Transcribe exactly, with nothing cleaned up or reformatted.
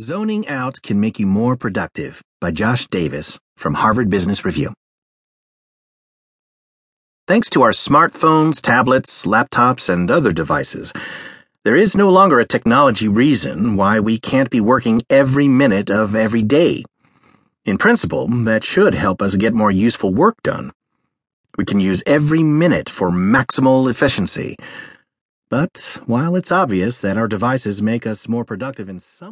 Zoning Out Can Make You More Productive by Josh Davis from Harvard Business Review. Thanks to our smartphones, tablets, laptops, and other devices, there is no longer a technology reason why we can't be working every minute of every day. In principle, that should help us get more useful work done. We can use every minute for maximal efficiency. But while it's obvious that our devices make us more productive in some